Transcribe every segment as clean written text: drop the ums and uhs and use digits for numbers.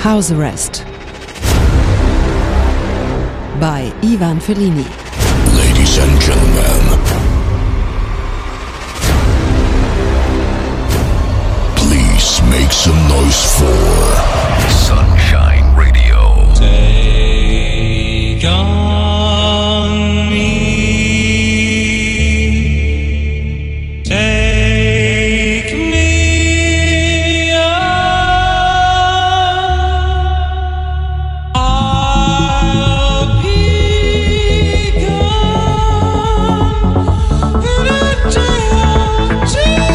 House Arrest by Ivan Fellini. Ladies and gentlemen, please make some noise for Sunshine Radio. Take on me. Take me on. I'll be gone in a day or two. Take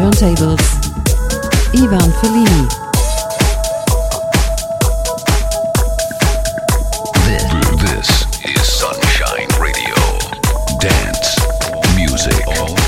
Turntables, Ivan Fellini. This is Sunshine Radio. Dance music only.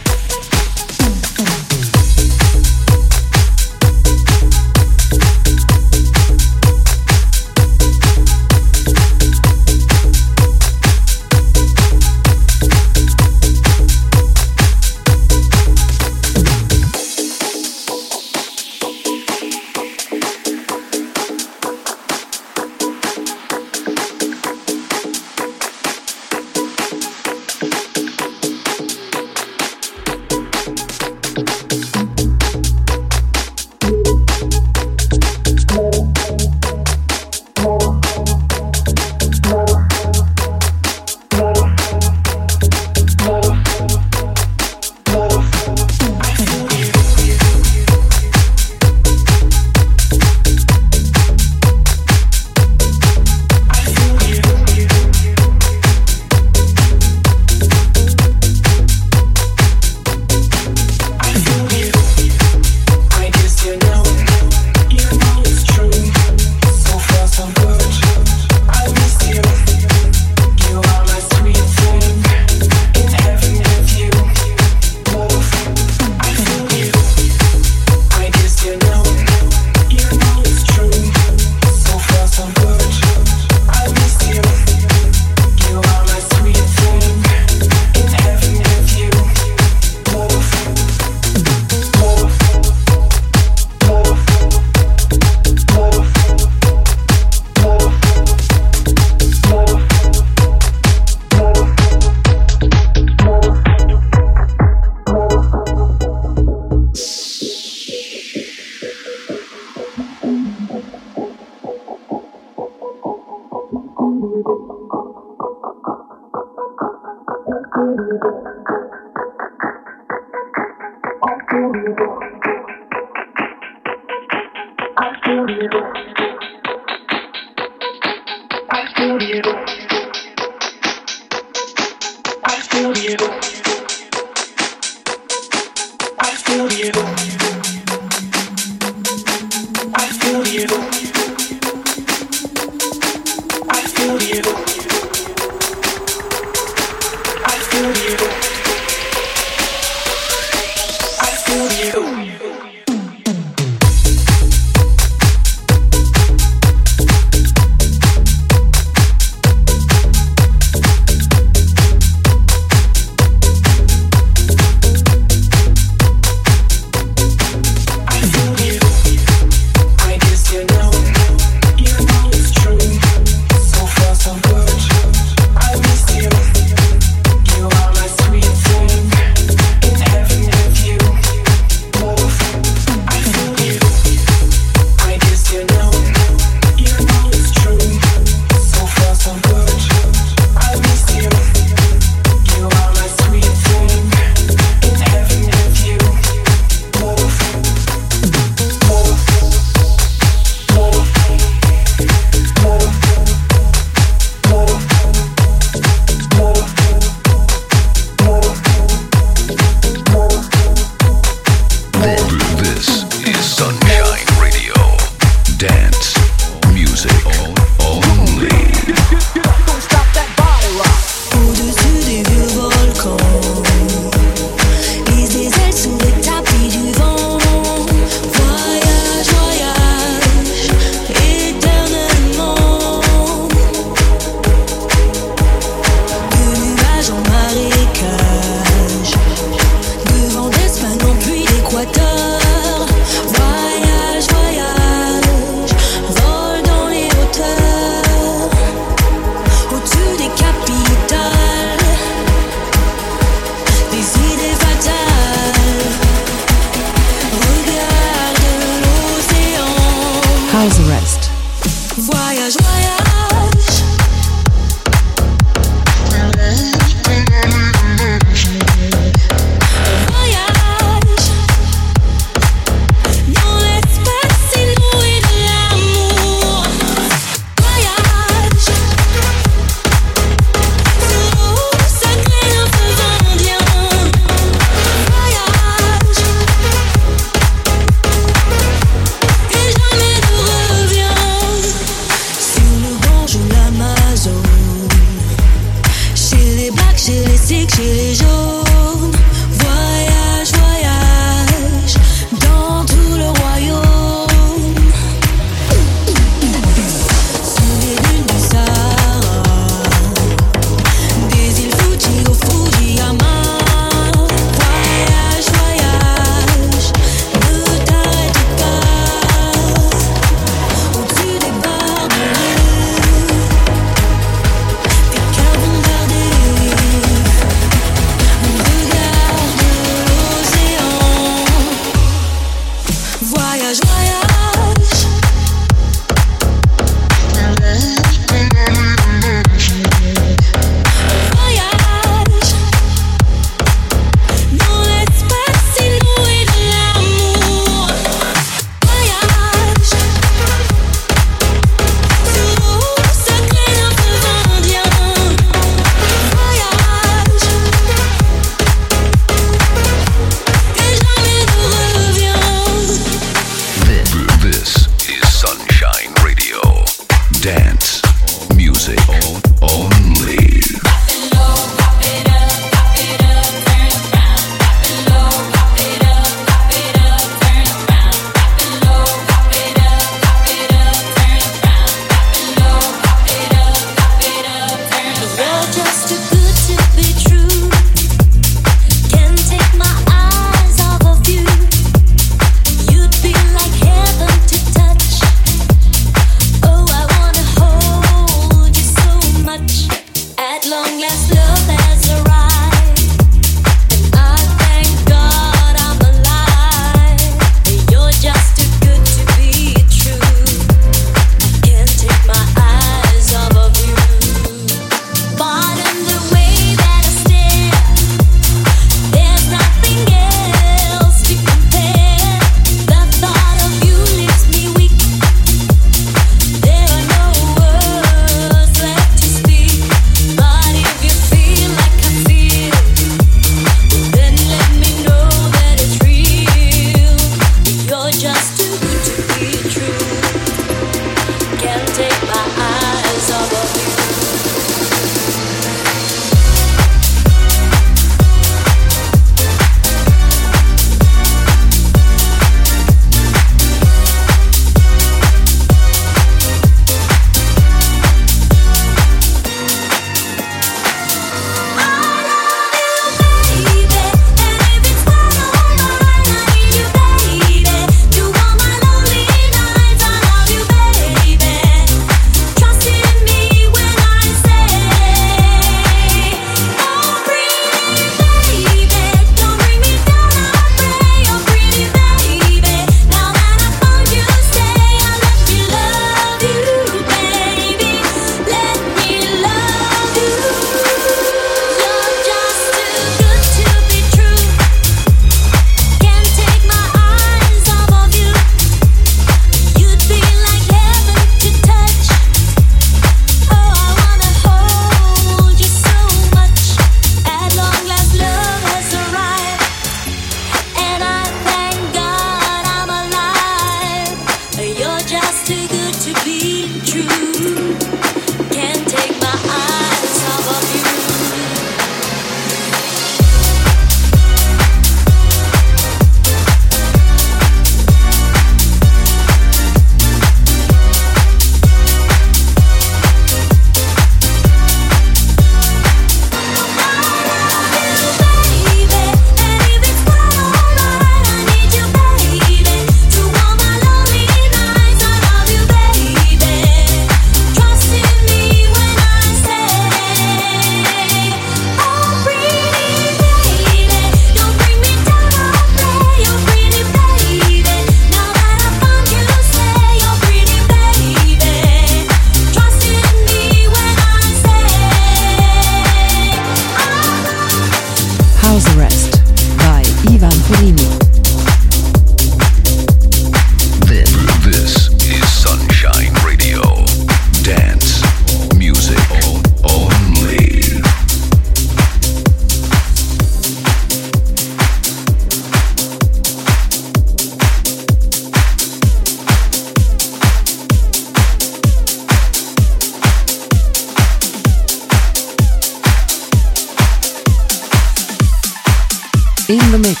In the mix,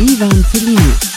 Ivan Fellini.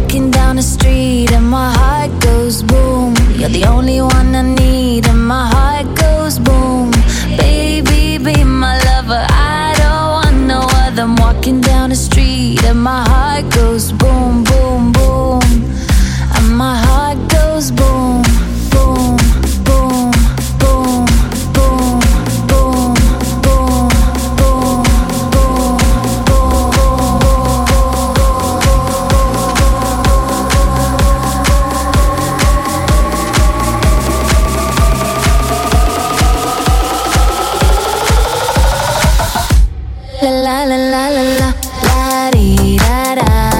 Walking down the street and my heart goes boom. You're the only one I need and my heart goes boom. Baby, be my lover, I don't want no other. I'm walking down the street and my heart goes boom, boom, boom. And my heart goes boom, boom, boom, boom, boom, boom, boom, boom, boom, boom. La la la la la la la di da da.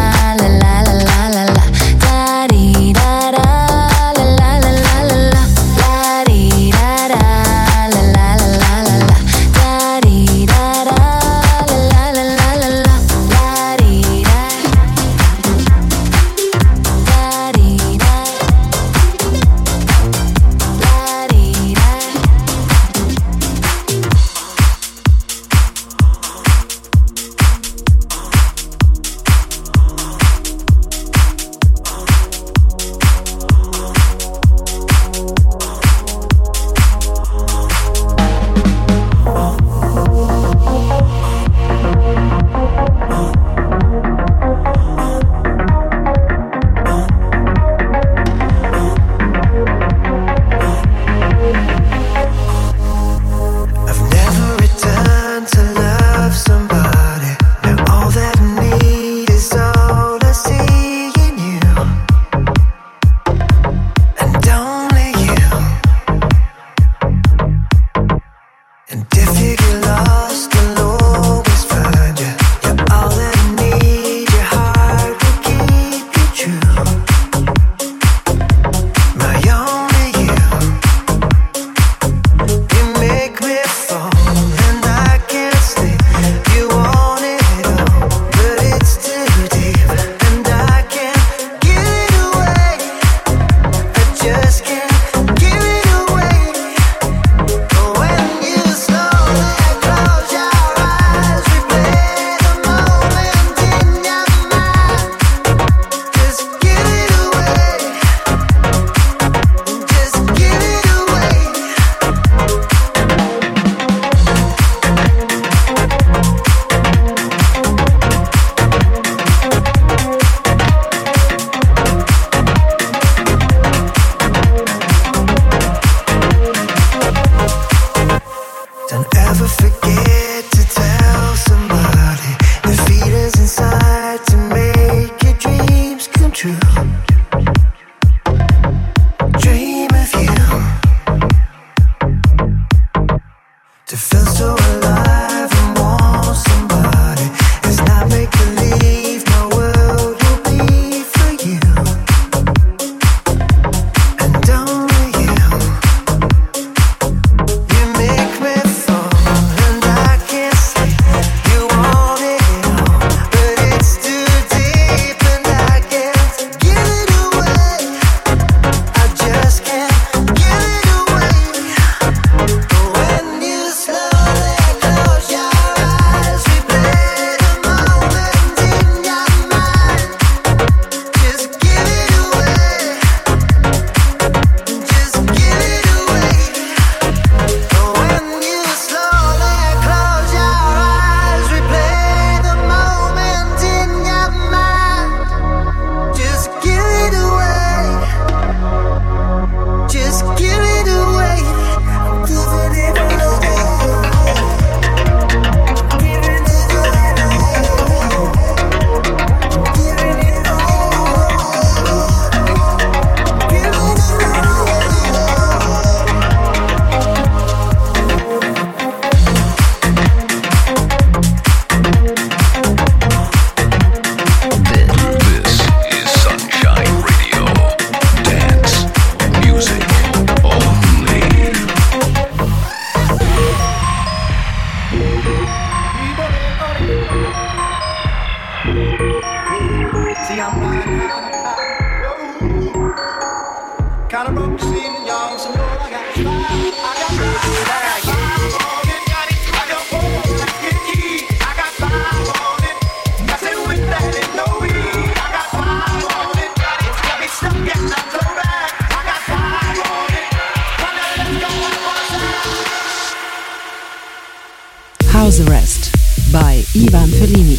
House Arrest by Ivan Fellini.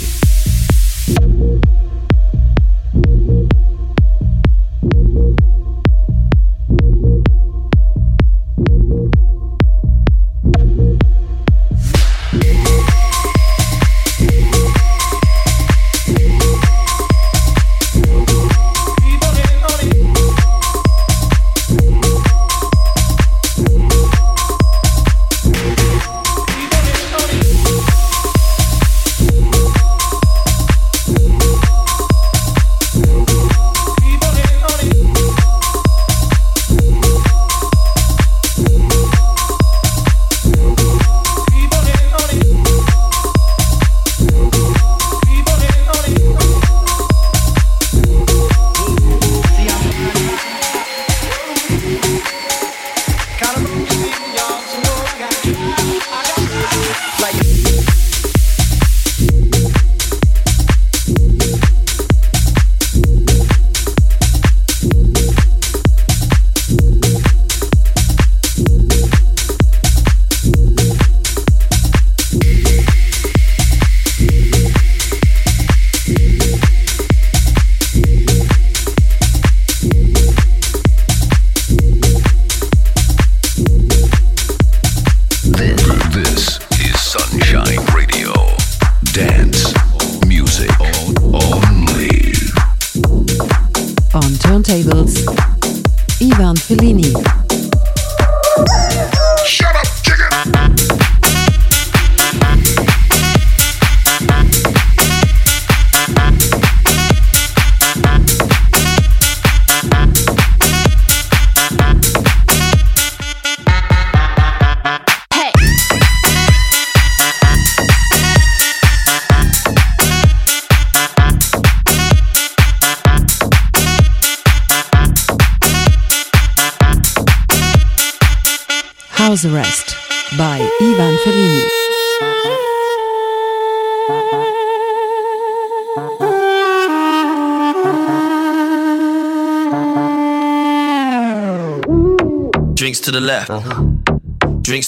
House Arrest by Ivan Fellini. Drinks to the left, drinks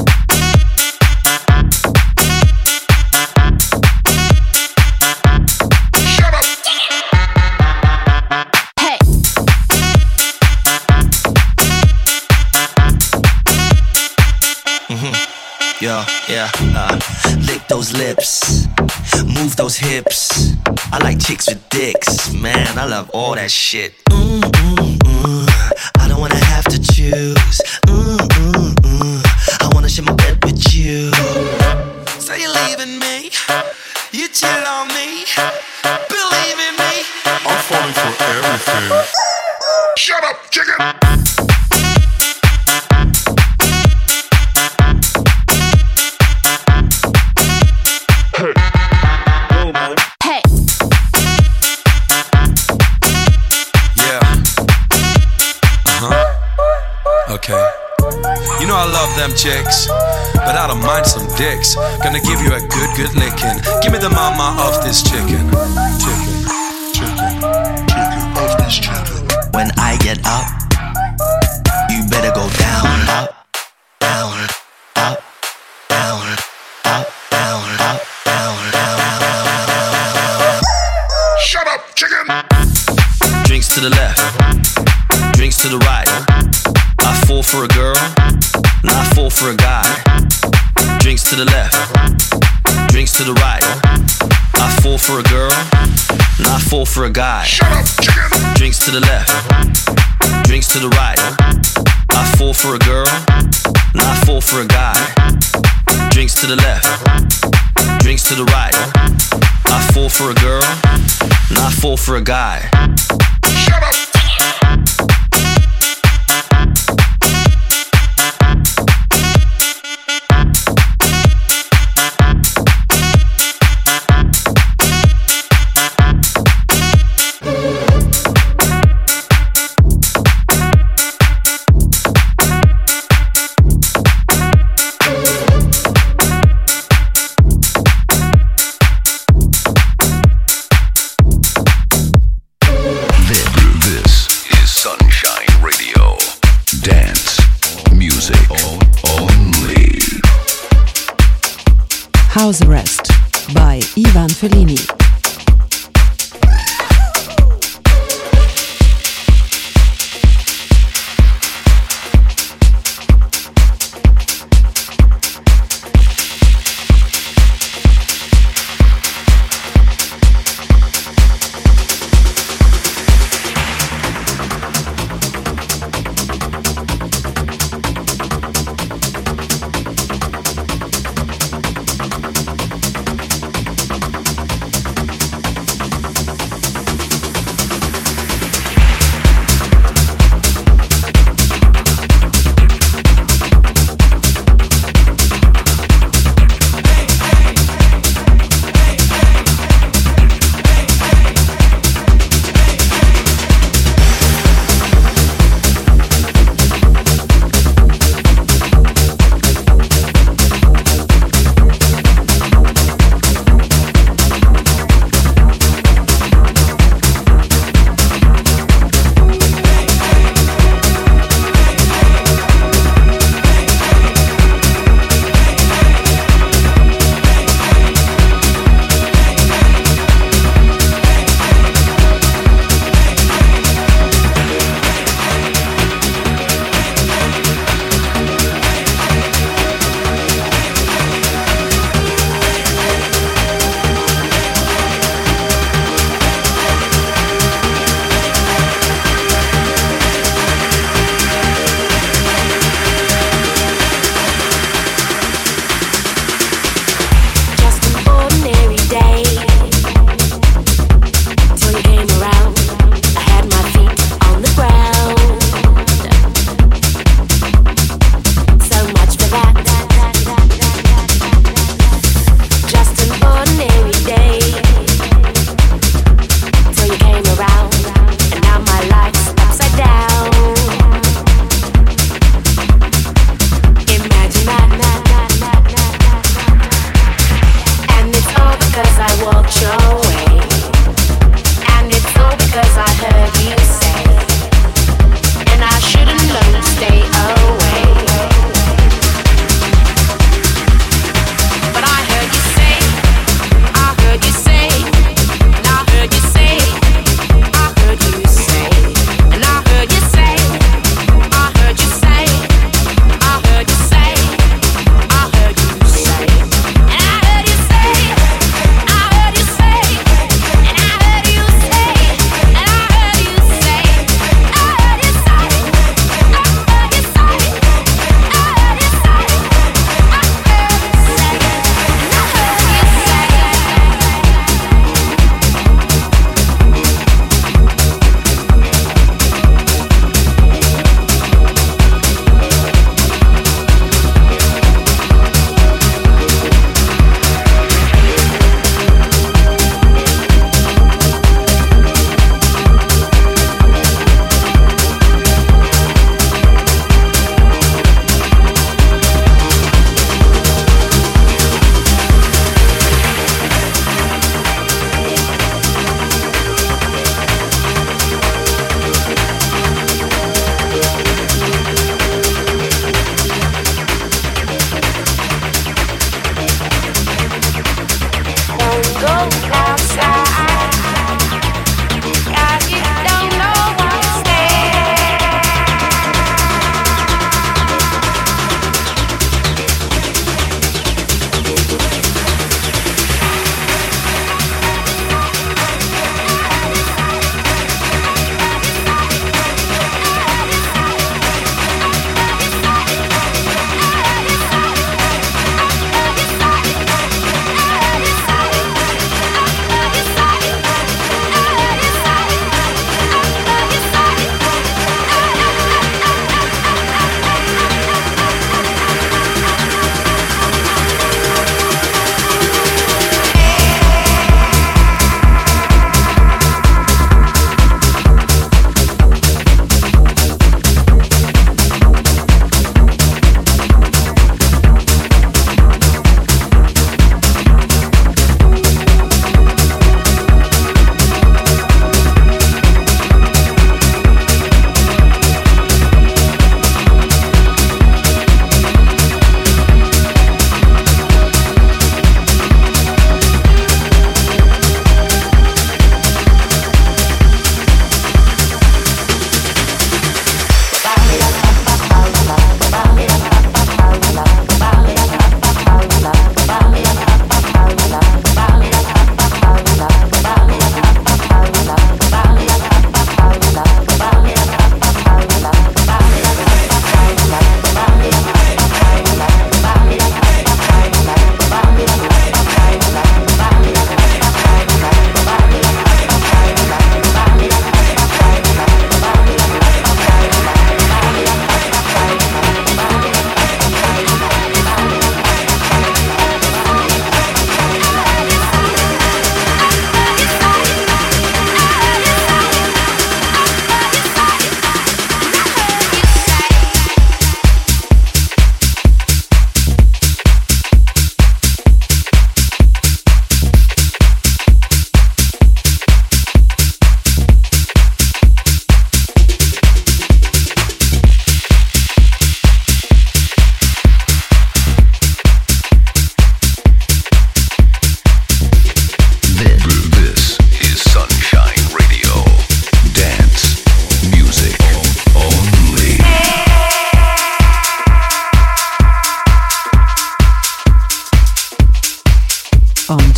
Lick those lips, move those hips. I like chicks with dicks, man, I love all that shit. I don't wanna have to choose. I wanna share my bed with you. So you're leaving me, you cheated on me, believe in me. I'm falling for everything. Shut up, chicken! Okay. You know I love them chicks, but I don't mind some dicks. Gonna give you a good licking. Give me the mama of this chicken. Chicken of this chicken. When I get up, you better go down, up, down, up, down, up, down, up, down, down. Shut up, chicken! Drinks to the left, drinks to the right. I fall for a girl, and I fall for a guy. Drinks to the left, drinks to the right. I fall for a girl, and I fall for a guy. Shut up, chicken! Drinks to the left, drinks to the right. I fall for a girl, and I fall for a guy. Drinks to the left, drinks to the right. I fall for a girl, and I fall for a guy. Shut up! House Arrest by Ivan Fellini.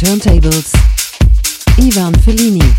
turntables, Ivan Fellini.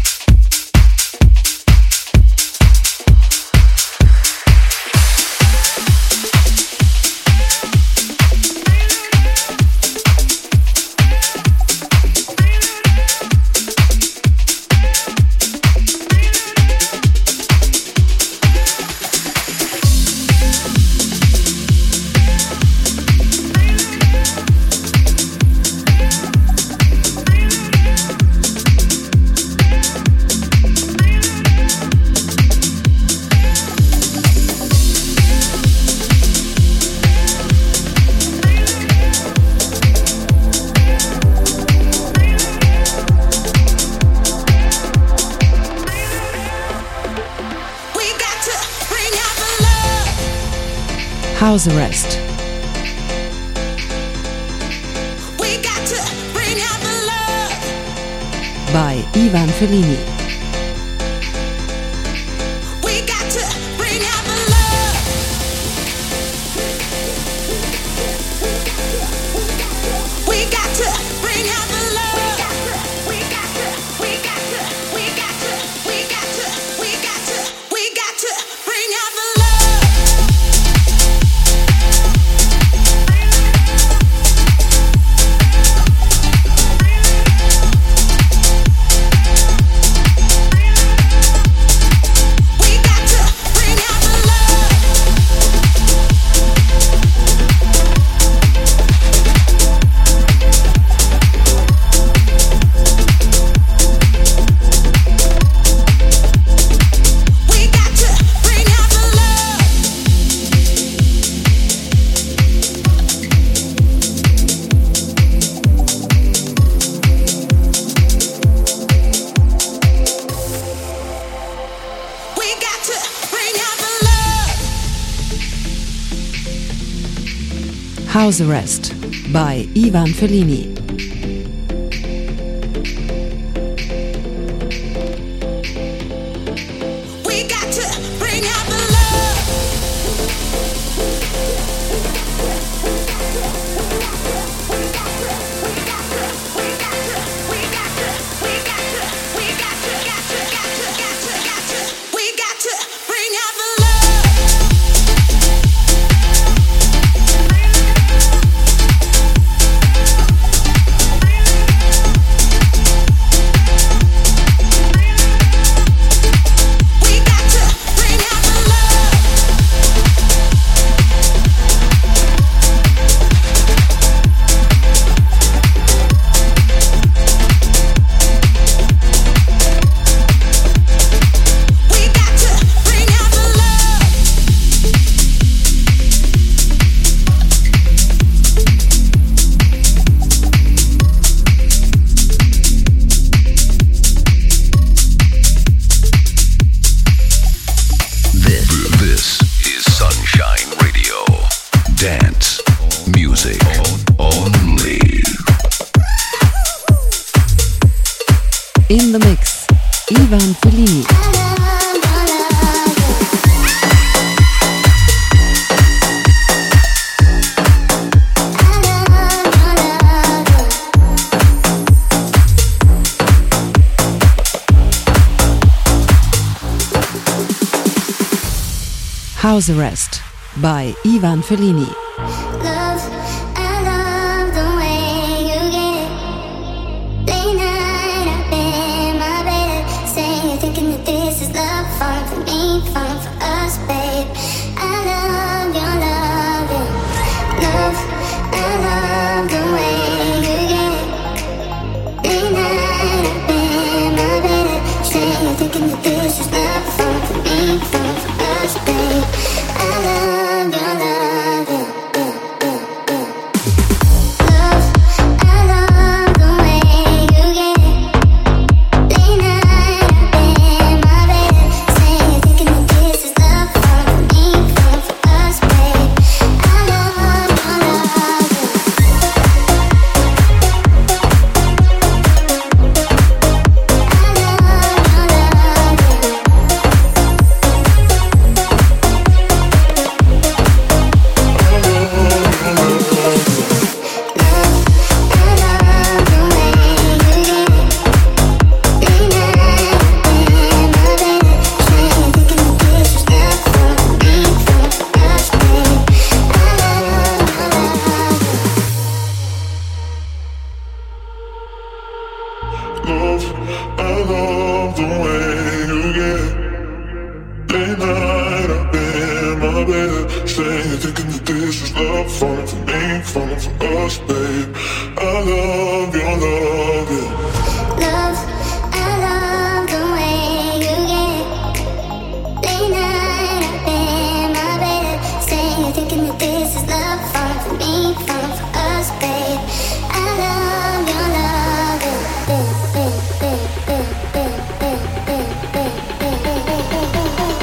House arrest. We got to bring out the love. By Ivan Fellini. We got to bring out the love. We got to bring out the love. House arrest by Ivan Fellini. We got to bring out the In the mix, Ivan Fellini. House arrest by Ivan Fellini. I love your loving. taking the dishes up, falling for me, falling for us, babe. I love your love, yeah. Love, I love the way you get. Late night up in my bed, saying you're taking the dishes up, falling for me, falling for us, babe. I love your love, yeah. Babe, babe, babe, babe, babe, babe, babe, babe, babe, babe, babe, babe, babe.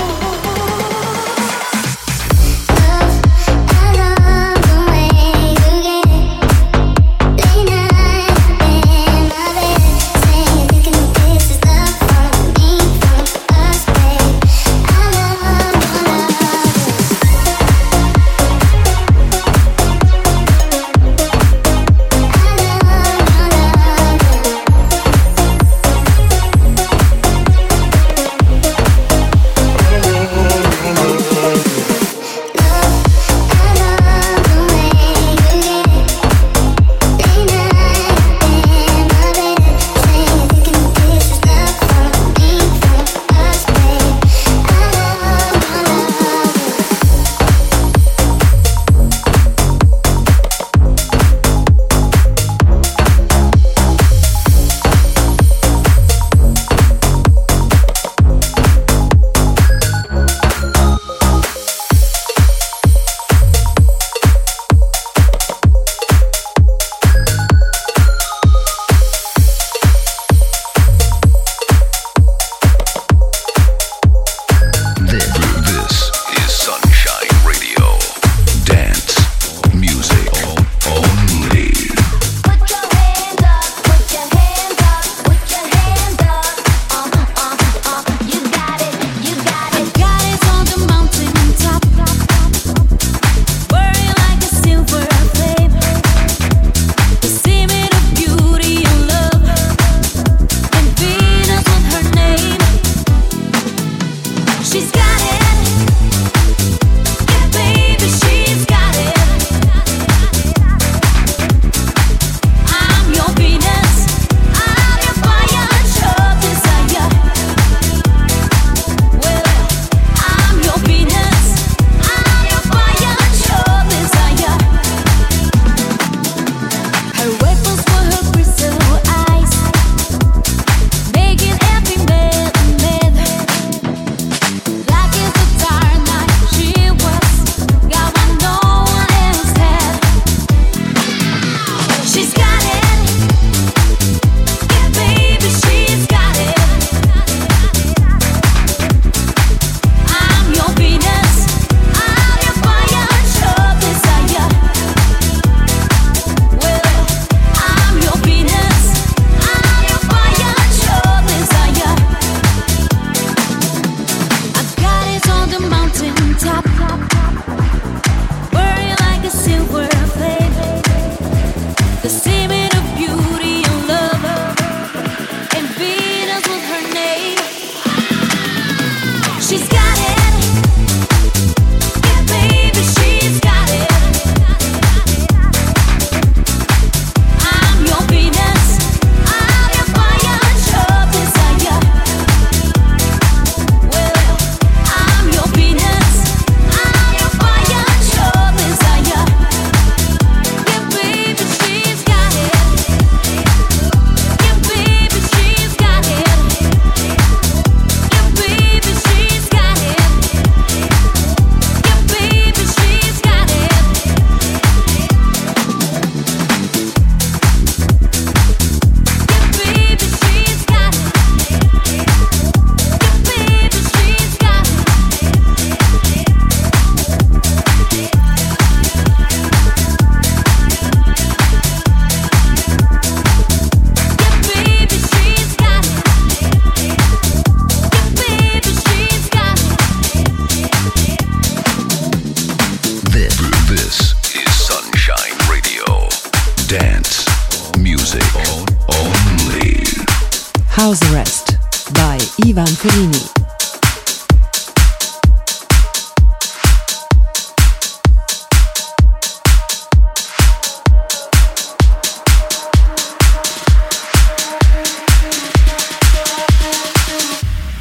Ivan Fellini.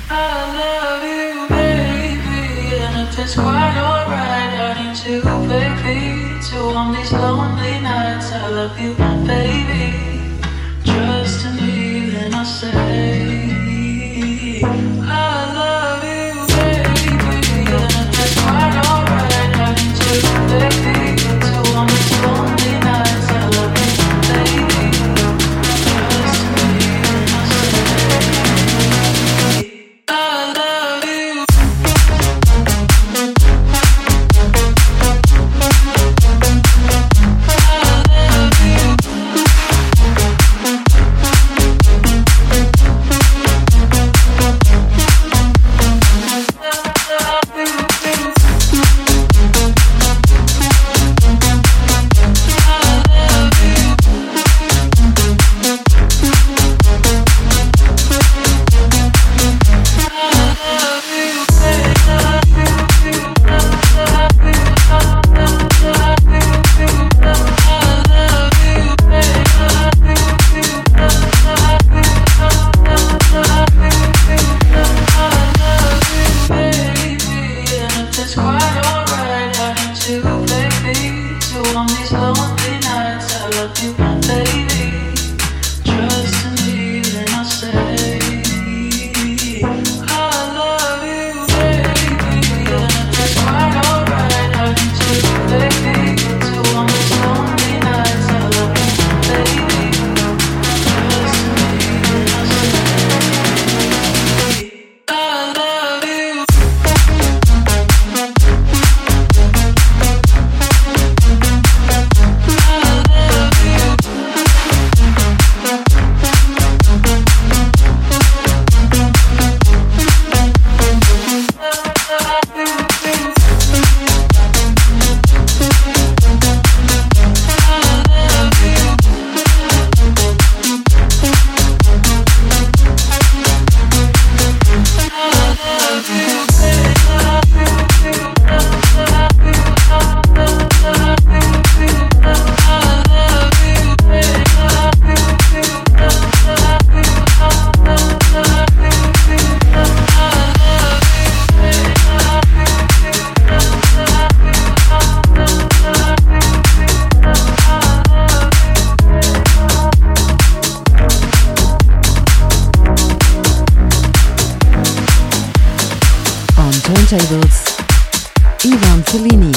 I love you, baby, and if it's quite alright, I need to pay. baby. So on these lonely nights I love you, baby. Trust in me when I say I love you, baby. And that's quite alright, I can take it, baby. So on these lonely nights I love you, baby. Trust in me when I say I love you. Turntables, Ivan Fellini.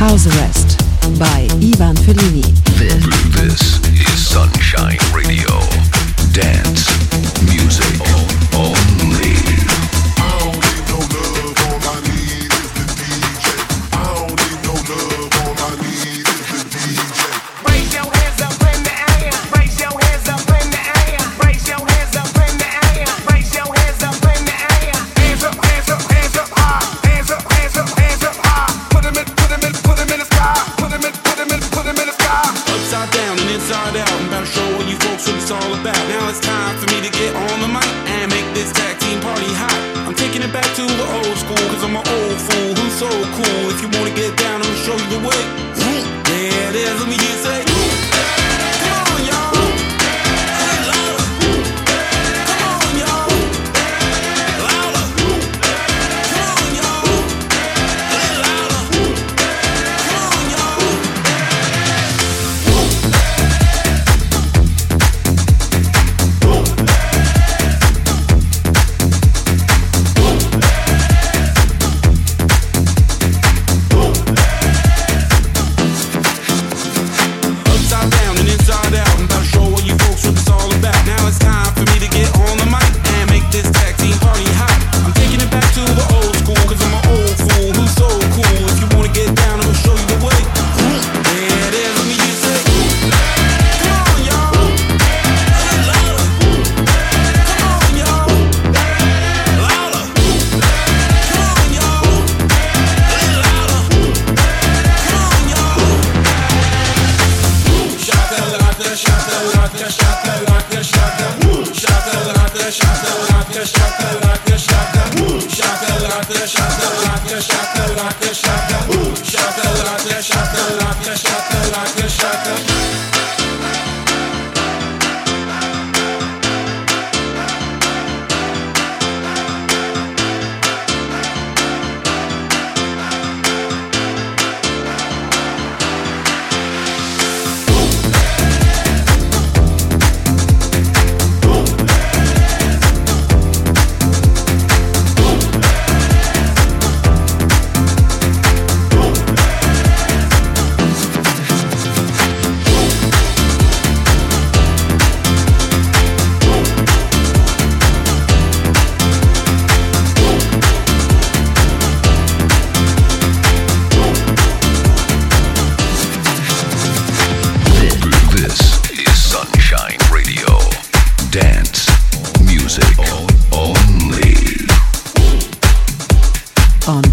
House Arrest by Ivan Fellini. This is Sunshine Radio. Dance music only.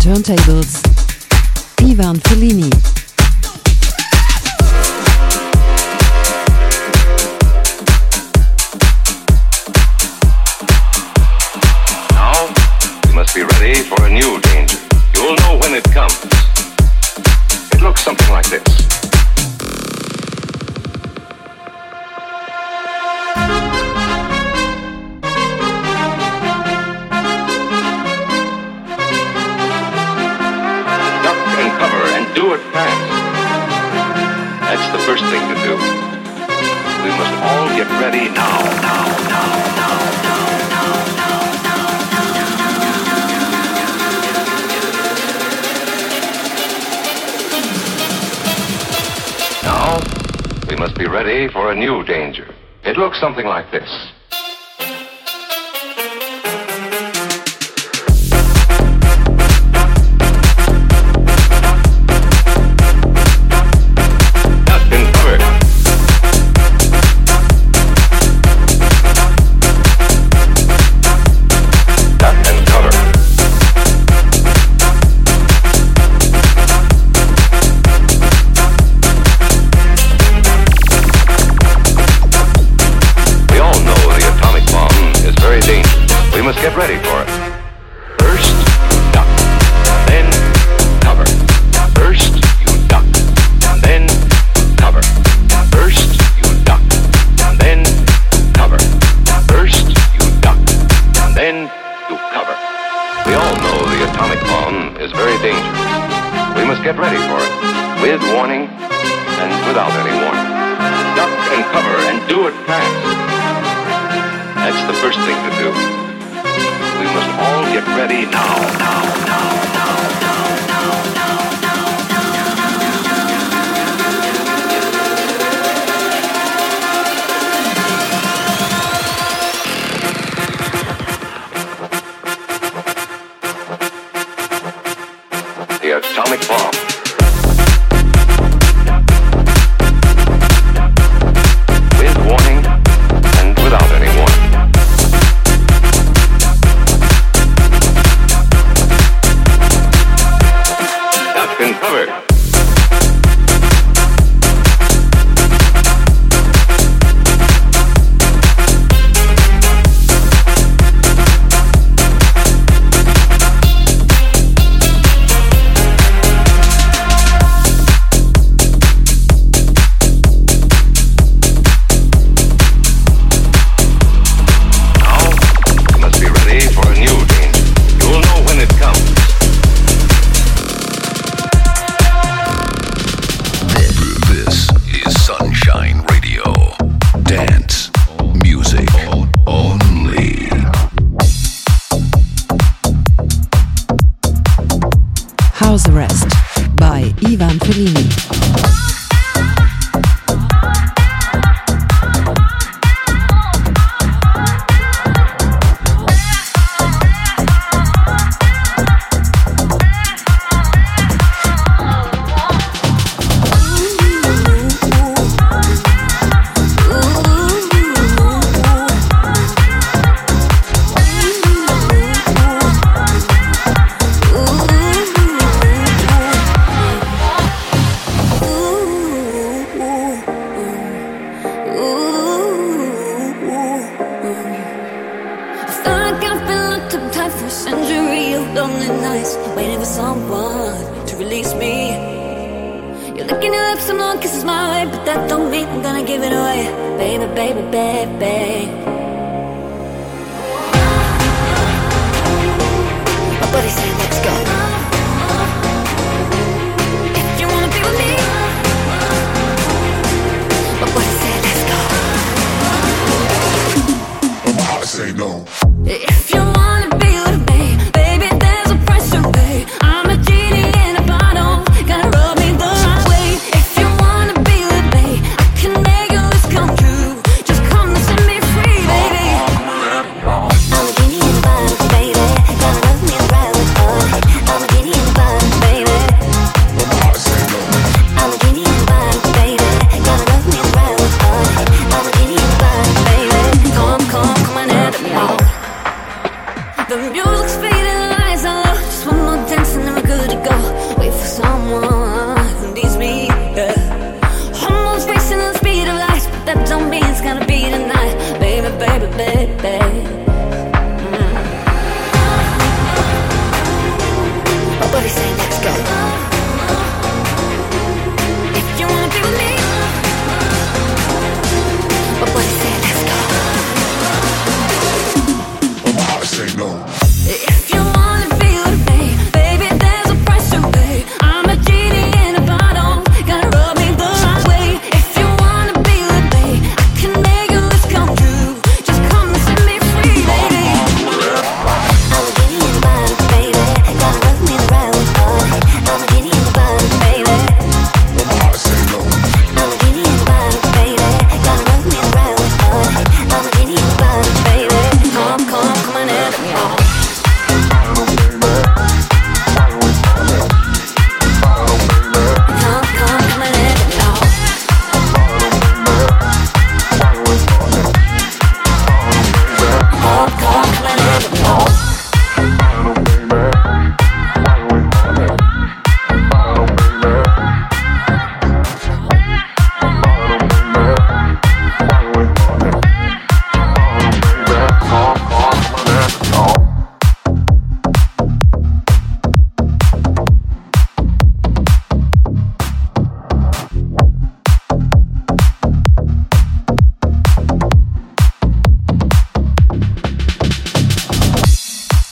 Turntables, Ivan Fellini. For a new danger. It looks something like this. Get ready now. the atomic bomb.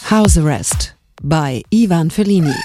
House Arrest by Ivan Fellini.